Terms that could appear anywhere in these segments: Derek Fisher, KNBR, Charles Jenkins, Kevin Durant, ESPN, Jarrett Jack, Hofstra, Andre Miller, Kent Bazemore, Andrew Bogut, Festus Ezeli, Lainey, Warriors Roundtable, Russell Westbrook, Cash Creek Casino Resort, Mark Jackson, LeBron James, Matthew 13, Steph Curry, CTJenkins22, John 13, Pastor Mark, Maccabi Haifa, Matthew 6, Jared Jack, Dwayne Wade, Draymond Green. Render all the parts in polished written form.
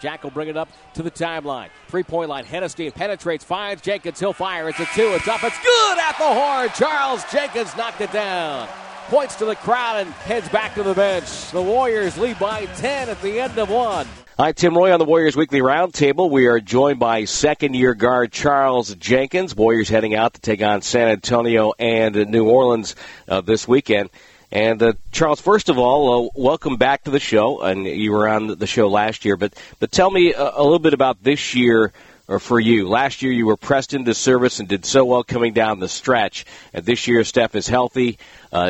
Jack will bring it up to the timeline. Three-point line. Hennestein penetrates, finds Jenkins. He'll fire. It's a two. It's up. It's good at the horn. Charles Jenkins knocked it down. Points to the crowd and heads back to the bench. The Warriors lead by 10 at the end of one. Hi, Tim Roy on the Warriors Weekly Roundtable. We are joined by second-year guard Charles Jenkins. Warriors heading out to take on San Antonio and New Orleans this weekend. And Charles, first of all, welcome back to the show. And you were on the show last year, but tell me a little bit about this year for you. Last year you were pressed into service and did so well coming down the stretch. And this year Steph is healthy.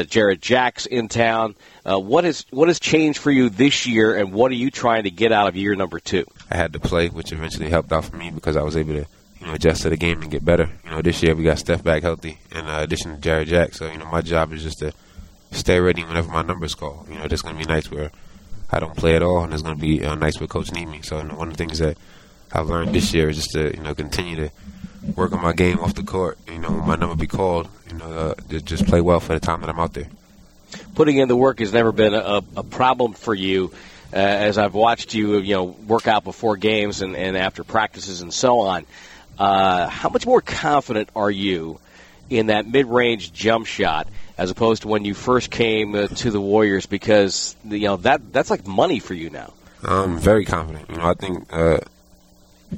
Jared Jack's in town. What has changed for you this year, and what are you trying to get out of year number two? I had to play, which eventually helped out for me because I was able to adjust to the game and get better. This year we got Steph back healthy in addition to Jared Jack. So my job is just to stay ready whenever my number's called. There's going to be nights where I don't play at all, and there's going to be nights where coach need me. So one of the things that I've learned this year is just to continue to work on my game off the court. When my number be called, just play well for the time that I'm out there. Putting in the work has never been a problem for you. As I've watched you, work out before games and after practices and so on. How much more confident are you in that mid-range jump shot as opposed to when you first came to the Warriors? Because that's like money for you now. I'm very confident. I think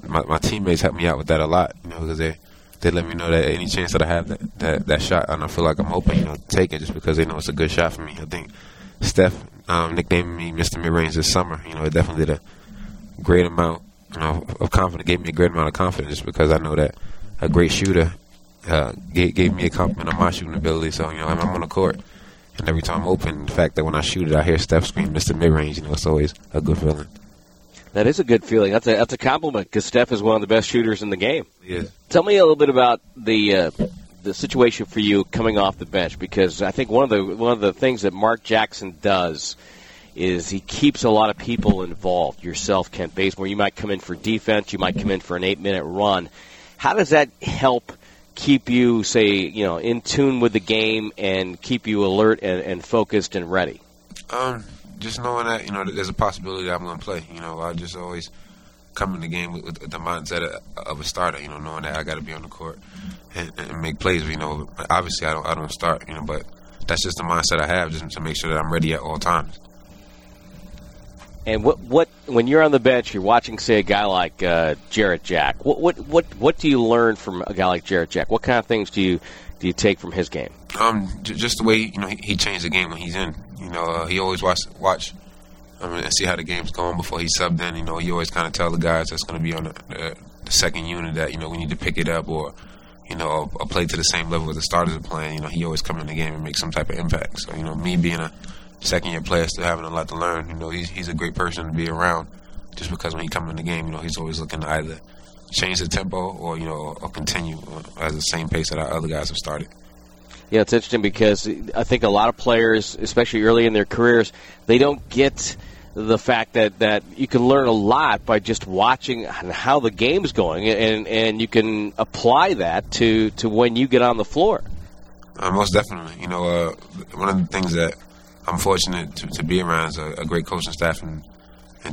my teammates help me out with that a lot. Because they let me know that any chance that I have that shot, and I feel like I'm open, take it just because they know it's a good shot for me. I think Steph nicknamed me Mr. Mid-Range this summer. It definitely did a great amount of confidence. Gave me a great amount of confidence just because I know that a great shooter gave me a compliment on my shooting ability. So I'm on the court, and every time I'm open, the fact that when I shoot it, I hear Steph scream Mr. Mid-Range. It's always a good feeling. That is a good feeling. That's a compliment because Steph is one of the best shooters in the game. Yeah. Tell me a little bit about the situation for you coming off the bench, because I think one of the things that Mark Jackson does is he keeps a lot of people involved. Yourself, Kent Bazemore, you might come in for defense, you might come in for an 8-minute run. How does that help keep you, in tune with the game and keep you alert and focused and ready? Just knowing that, that there's a possibility that I'm going to play. I just always come in the game with the mindset of a starter, knowing that I got to be on the court and make plays. Obviously I don't start, but that's just the mindset I have, just to make sure that I'm ready at all times. And what when you're on the bench, you're watching, say, a guy like Jarrett Jack. What do you learn from a guy like Jarrett Jack? What kind of things do you take from his game? Just the way he changed the game when he's in. He always watch and see how the game's going before he subbed in. He always kind of tell the guys that's going to be on the second unit that we need to pick it up or or play to the same level as the starters are playing. He always come in the game and make some type of impact. So me being a second-year player, still having a lot to learn. He's a great person to be around just because when he comes in the game, he's always looking to either change the tempo or, or continue at the same pace that our other guys have started. Yeah, it's interesting because I think a lot of players, especially early in their careers, they don't get the fact that you can learn a lot by just watching how the game's going, and you can apply that to when you get on the floor. Most definitely. One of the things that I'm fortunate to be around is a great coaching staff and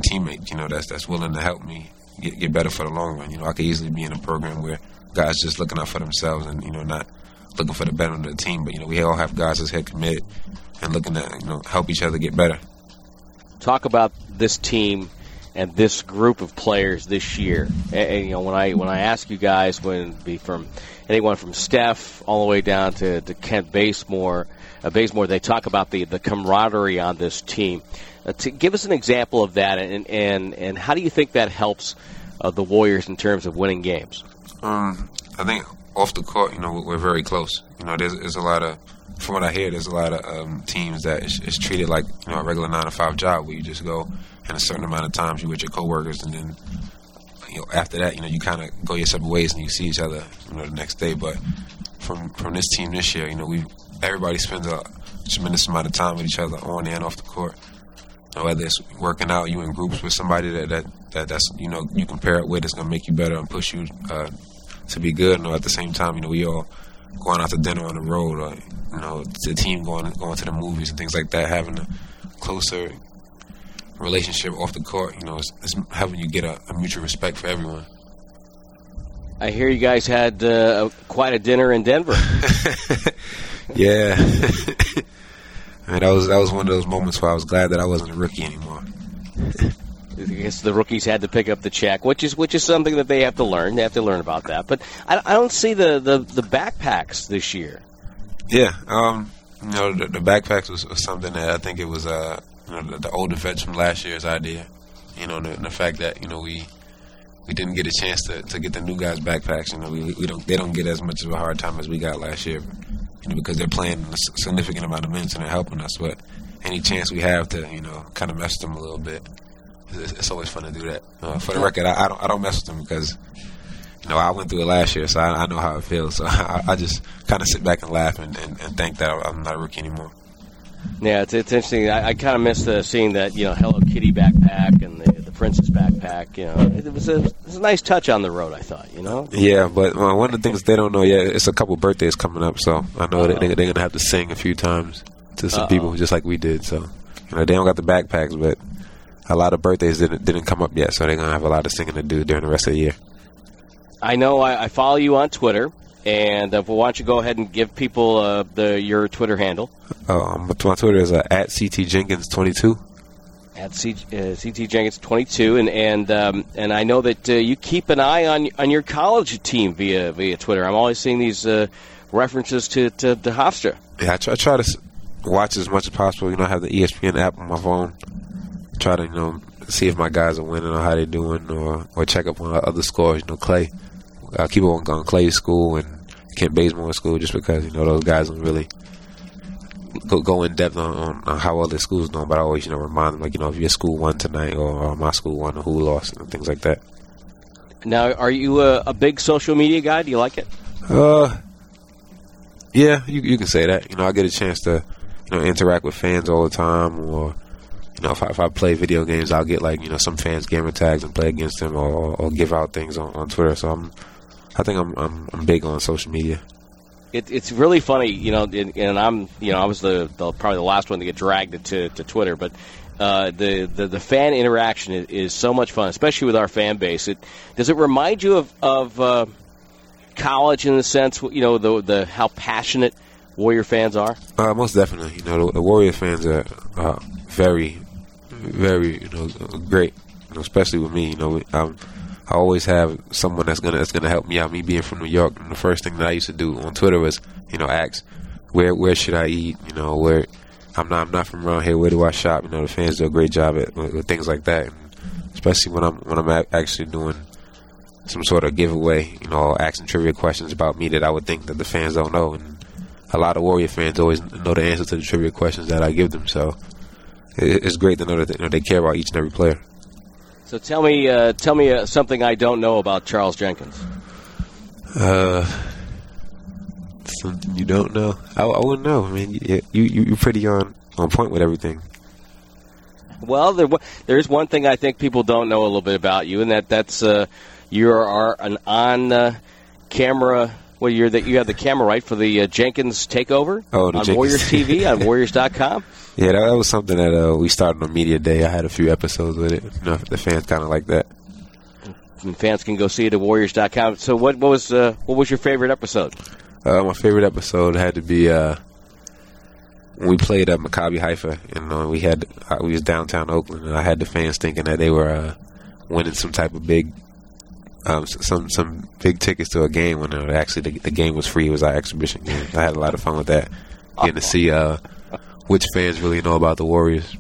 teammates, that's willing to help me get better for the long run. I could easily be in a program where guys just looking out for themselves and, not looking for the betterment of the team. But, we all have guys that's here committed and looking to, help each other get better. Talk about this team and this group of players this year. And when I ask you guys, from anyone from Steph all the way down to Kent Bazemore, they talk about the camaraderie on this team. To give us an example of that, and how do you think that helps the Warriors in terms of winning games? I think off the court, we're very close. There's a lot of, from what I hear, there's a lot of teams that it's treated like a regular 9-to-5 job where you just go and a certain amount of times you're with your coworkers, and then after that, you kind of go your separate ways and you see each other the next day. But from this team this year, everybody spends a tremendous amount of time with each other on and off the court. Whether it's working out, you in groups with somebody that's you compare it with, it's gonna make you better and push you to be good. At the same time, we all going out to dinner on the road, or the team going to the movies and things like that. Having a closer relationship off the court. You know, it's having you get a mutual respect for everyone. I hear you guys had quite a dinner in Denver. Yeah. Man, that was one of those moments where I was glad that I wasn't a rookie anymore. I guess the rookies had to pick up the check, which is something that they have to learn. They have to learn about that. But I don't see the backpacks this year. Yeah, you know, the backpacks was something that I think it was you know, the older vets from last year's idea. You know, the fact that, you know, we didn't get a chance to get the new guys' backpacks. You know, they don't get as much of a hard time as we got last year, you know, because they're playing a significant amount of minutes and they're helping us. But any chance we have to, you know, kind of mess them a little bit, it's always fun to do that. For the record, I don't mess with them because, you know, I went through it last year, so I know how it feels. So I just kind of sit back and laugh and think that I'm not a rookie anymore. Yeah, it's interesting. I kind of missed seeing that, you know, Hello Kitty backpack and the Princess backpack. You know, it was a nice touch on the road, I thought, you know? Yeah, but one of the things they don't know yet, it's a couple birthdays coming up, so I know they're going to have to sing a few times to some people just like we did. So, you know, they don't got the backpacks, but a lot of birthdays didn't come up yet, so they're going to have a lot of singing to do during the rest of the year. I know I follow you on Twitter, and why don't you go ahead and give people your Twitter handle? My Twitter is at CTJenkins22. At CTJenkins22, and I know that you keep an eye on your college team via Twitter. I'm always seeing these references to Hofstra. Yeah, I try to watch as much as possible. You know, I have the ESPN app on my phone. Try to, you know, see if my guys are winning or how they're doing, or check up on other scores. You know, Clay. I keep on Clay's school and Kent Bazemore school just because, you know, those guys don't really go in depth on how well their school's doing. But I always, you know, remind them, like, you know, if your school won tonight or my school won or who lost and things like that. Now, are you a big social media guy? Do you like it? Yeah, you can say that. You know, I get a chance to, you know, interact with fans all the time, or, you know, if I play video games, I'll get, like, you know, some fans' gamer tags and play against them, or give out things on Twitter. So I think I'm big on social media. It's really funny, you know, and I'm, you know, I was the probably the last one to get dragged to Twitter, but the fan interaction is so much fun, especially with our fan base. Does it remind you of college in the sense, you know, the how passionate Warrior fans are? Most definitely, you know, the Warrior fans are very, very, you know, great, you know, especially with me. You know, I always have someone that's gonna help me out. Me being from New York, and the first thing that I used to do on Twitter was, you know, ask where should I eat? You know, where I'm not from around here. Where do I shop? You know, the fans do a great job at with things like that, and especially when I'm actually doing some sort of giveaway. You know, asking trivia questions about me that I would think that the fans don't know, and a lot of Warrior fans always know the answer to the trivia questions that I give them. So it's great to know that, you know, they care about each and every player. So tell me something I don't know about Charles Jenkins. Something you don't know? I wouldn't know. I mean, you're pretty on point with everything. Well, there is one thing I think people don't know a little bit about you, and that's you are an on-camera. Well, you have the camera right for the Jenkins takeover on Jenkins. Warriors TV on Warriors.com. Yeah, that was something that we started on Media Day. I had a few episodes with it. You know, the fans kind of like that. And fans can go see it at Warriors.com. So what was your favorite episode? My favorite episode had to be when we played at Maccabi Haifa. And we was downtown Oakland, and I had the fans thinking that they were winning some type of big some big tickets to a game when actually the game was free. It was our exhibition game. I had a lot of fun with that, getting to see which fans really know about the Warriors.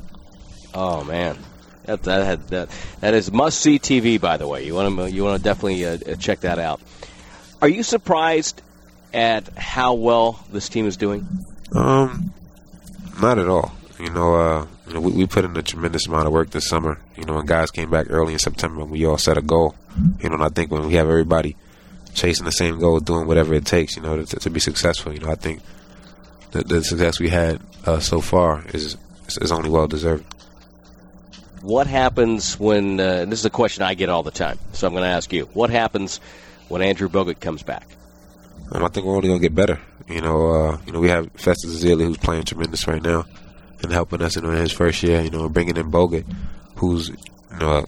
Oh man, that is must see TV. By the way, you want to definitely check that out. Are you surprised at how well this team is doing? Not at all. You know, we put in a tremendous amount of work this summer. You know, when guys came back early in September, we all set a goal. You know, and I think when we have everybody chasing the same goal, doing whatever it takes, you know, to be successful, you know, I think the success we had so far is only well deserved. What happens when? This is a question I get all the time, so I'm going to ask you: what happens when Andrew Bogut comes back? I think we're only going to get better. You know, we have Festus Ezeli, who's playing tremendous right now and helping us in his first year. You know, bringing in Bogut, who's, you know,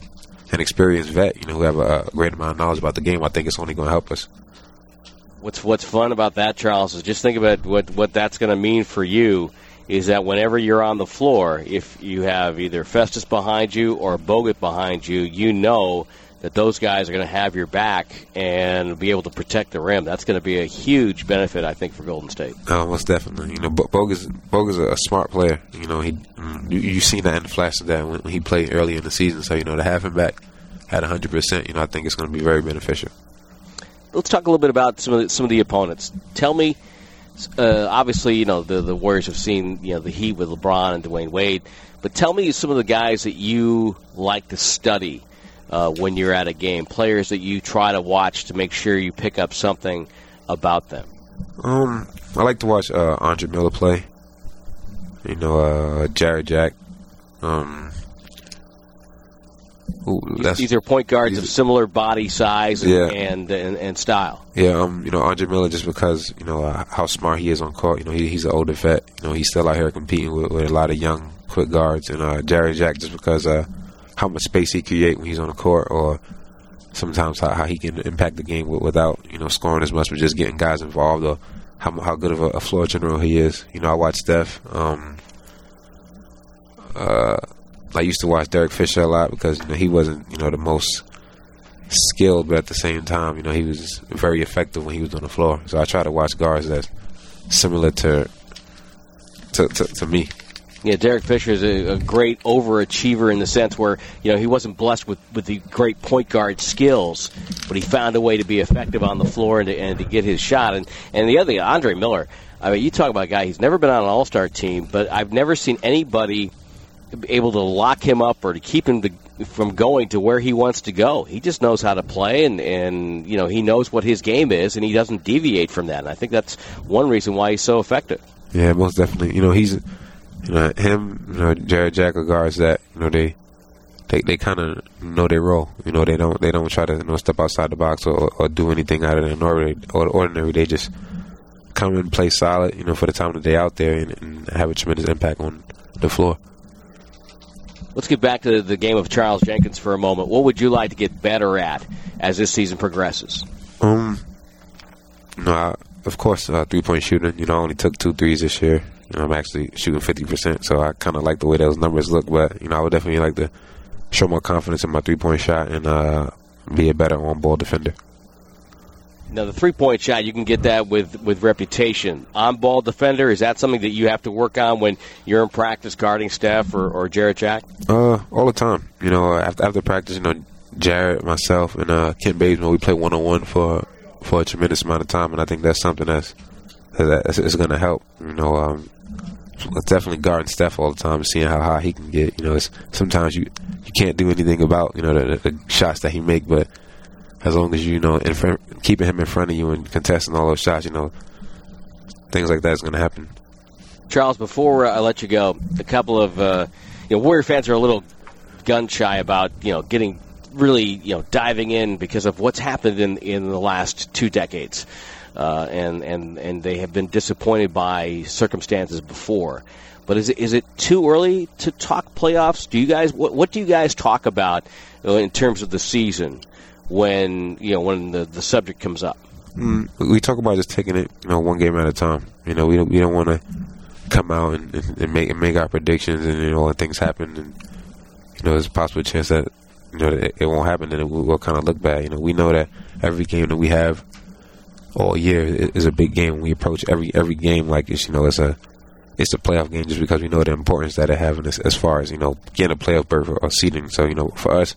an experienced vet, you know, who have a great amount of knowledge about the game. I think it's only going to help us. What's fun about that, Charles, is just think about what that's going to mean for you, is that whenever you're on the floor, if you have either Festus behind you or Bogut behind you, you know that those guys are going to have your back and be able to protect the rim. That's going to be a huge benefit, I think, for Golden State. Oh, most definitely. You know, Bogut's a smart player. You know, you've seen that in the flash of that when he played early in the season. So, you know, to have him back at 100%, you know, I think it's going to be very beneficial. Let's talk a little bit about some of the opponents. Tell me, obviously, you know, the Warriors have seen, you know, the heat with LeBron and Dwayne Wade, but tell me some of the guys that you like to study when you're at a game, players that you try to watch to make sure you pick up something about them. I like to watch Andre Miller play. You know, Jared Jack. These are point guards of similar body size and style. Yeah, you know, Andre Miller, just because, you know, how smart he is on court. You know, he's an older vet. You know, he's still out here competing with a lot of young, quick guards. And Jared Jack, just because how much space he creates when he's on the court, or sometimes how he can impact the game without, you know, scoring as much, but just getting guys involved, or how good of a floor general he is. You know, I watch Steph. I used to watch Derek Fisher a lot because, you know, he wasn't, you know, the most skilled, but at the same time, you know, he was very effective when he was on the floor. So I try to watch guards that's similar to me. Yeah, Derek Fisher is a great overachiever in the sense where, you know, he wasn't blessed with the great point guard skills, but he found a way to be effective on the floor and to get his shot. And the other thing, Andre Miller, I mean, you talk about a guy, he's never been on an all-star team, but I've never seen anybody able to lock him up or to keep him from going to where he wants to go. He just knows how to play, and you know, he knows what his game is, and he doesn't deviate from that. And I think that's one reason why he's so effective. Yeah, most definitely. You know, he's... You know, him, you know, Jared Jack are guards that, you know, they kind of know their role. You know, they don't try to, you know, step outside the box or do anything out of the ordinary. They just come and play solid, you know, for the time that they're out there and have a tremendous impact on the floor. Let's get back to the game of Charles Jenkins for a moment. What would you like to get better at as this season progresses? Of course, three-point shooting. You know, I only took 2 threes this year. You know, I'm actually shooting 50%, so I kind of like the way those numbers look. But, you know, I would definitely like to show more confidence in my three-point shot and be a better on-ball defender. Now, the three-point shot, you can get that with reputation. On-ball defender, is that something that you have to work on when you're in practice guarding Steph or Jarrett Jack? All the time. You know, after practice, you know, Jarrett, myself, and Kent Bazemore, we play one-on-one for a tremendous amount of time, and I think that's something that's going to help. You know, definitely guarding Steph all the time and seeing how high he can get. You know, it's, sometimes you can't do anything about, you know, the shots that he make, but as long as, you know, keeping him in front of you and contesting all those shots, you know, things like that is going to happen. Charles, before I let you go, a couple of you know, Warrior fans are a little gun shy about, you know, getting really, you know, diving in because of what's happened in the last 2 decades. And they have been disappointed by circumstances before. But is it too early to talk playoffs? Do you guys what do you guys talk about in terms of the season when the subject comes up? We talk about just taking it, you know, one game at a time. You know, we don't want to come out and make our predictions and, you know, when things happen and, you know, there's a possible chance that, you know, it won't happen and we'll kind of look bad. You know, we know that every game that we have all year is a big game. We approach every game like it's, you know, it's a playoff game just because we know the importance that it having as far as, you know, getting a playoff berth or seeding. So, you know, for us,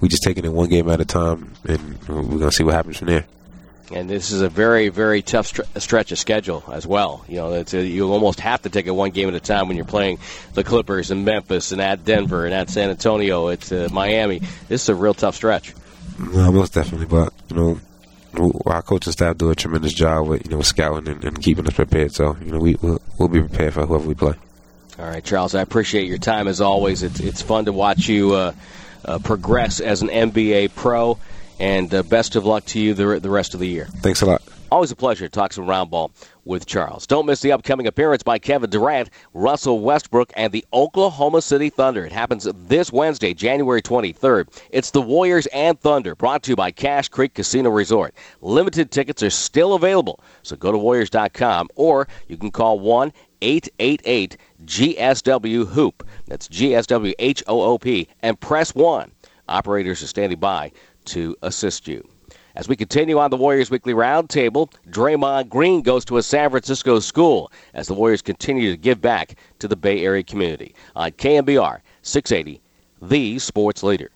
we just taking it one game at a time, and we're gonna see what happens from there. And this is a very, very tough stretch of schedule as well. You know, you almost have to take it one game at a time when you're playing the Clippers and Memphis and at Denver and at San Antonio, it's Miami. This is a real tough stretch. No, most definitely, but, you know, our coaching staff do a tremendous job with, you know, scouting and keeping us prepared. So, you know, we'll be prepared for whoever we play. All right, Charles, I appreciate your time as always. It's fun to watch you progress as an NBA pro, and best of luck to you the rest of the year. Thanks a lot. Always a pleasure to talk some round ball with Charles. Don't miss the upcoming appearance by Kevin Durant, Russell Westbrook, and the Oklahoma City Thunder. It happens this Wednesday, January 23rd. It's the Warriors and Thunder, brought to you by Cash Creek Casino Resort. Limited tickets are still available, so go to Warriors.com, or you can call 1-888-GSW-HOOP. That's GSWHOOP, and press 1. Operators are standing by to assist you. As we continue on the Warriors Weekly Roundtable, Draymond Green goes to a San Francisco school as the Warriors continue to give back to the Bay Area community. On KNBR 680, the sports leader.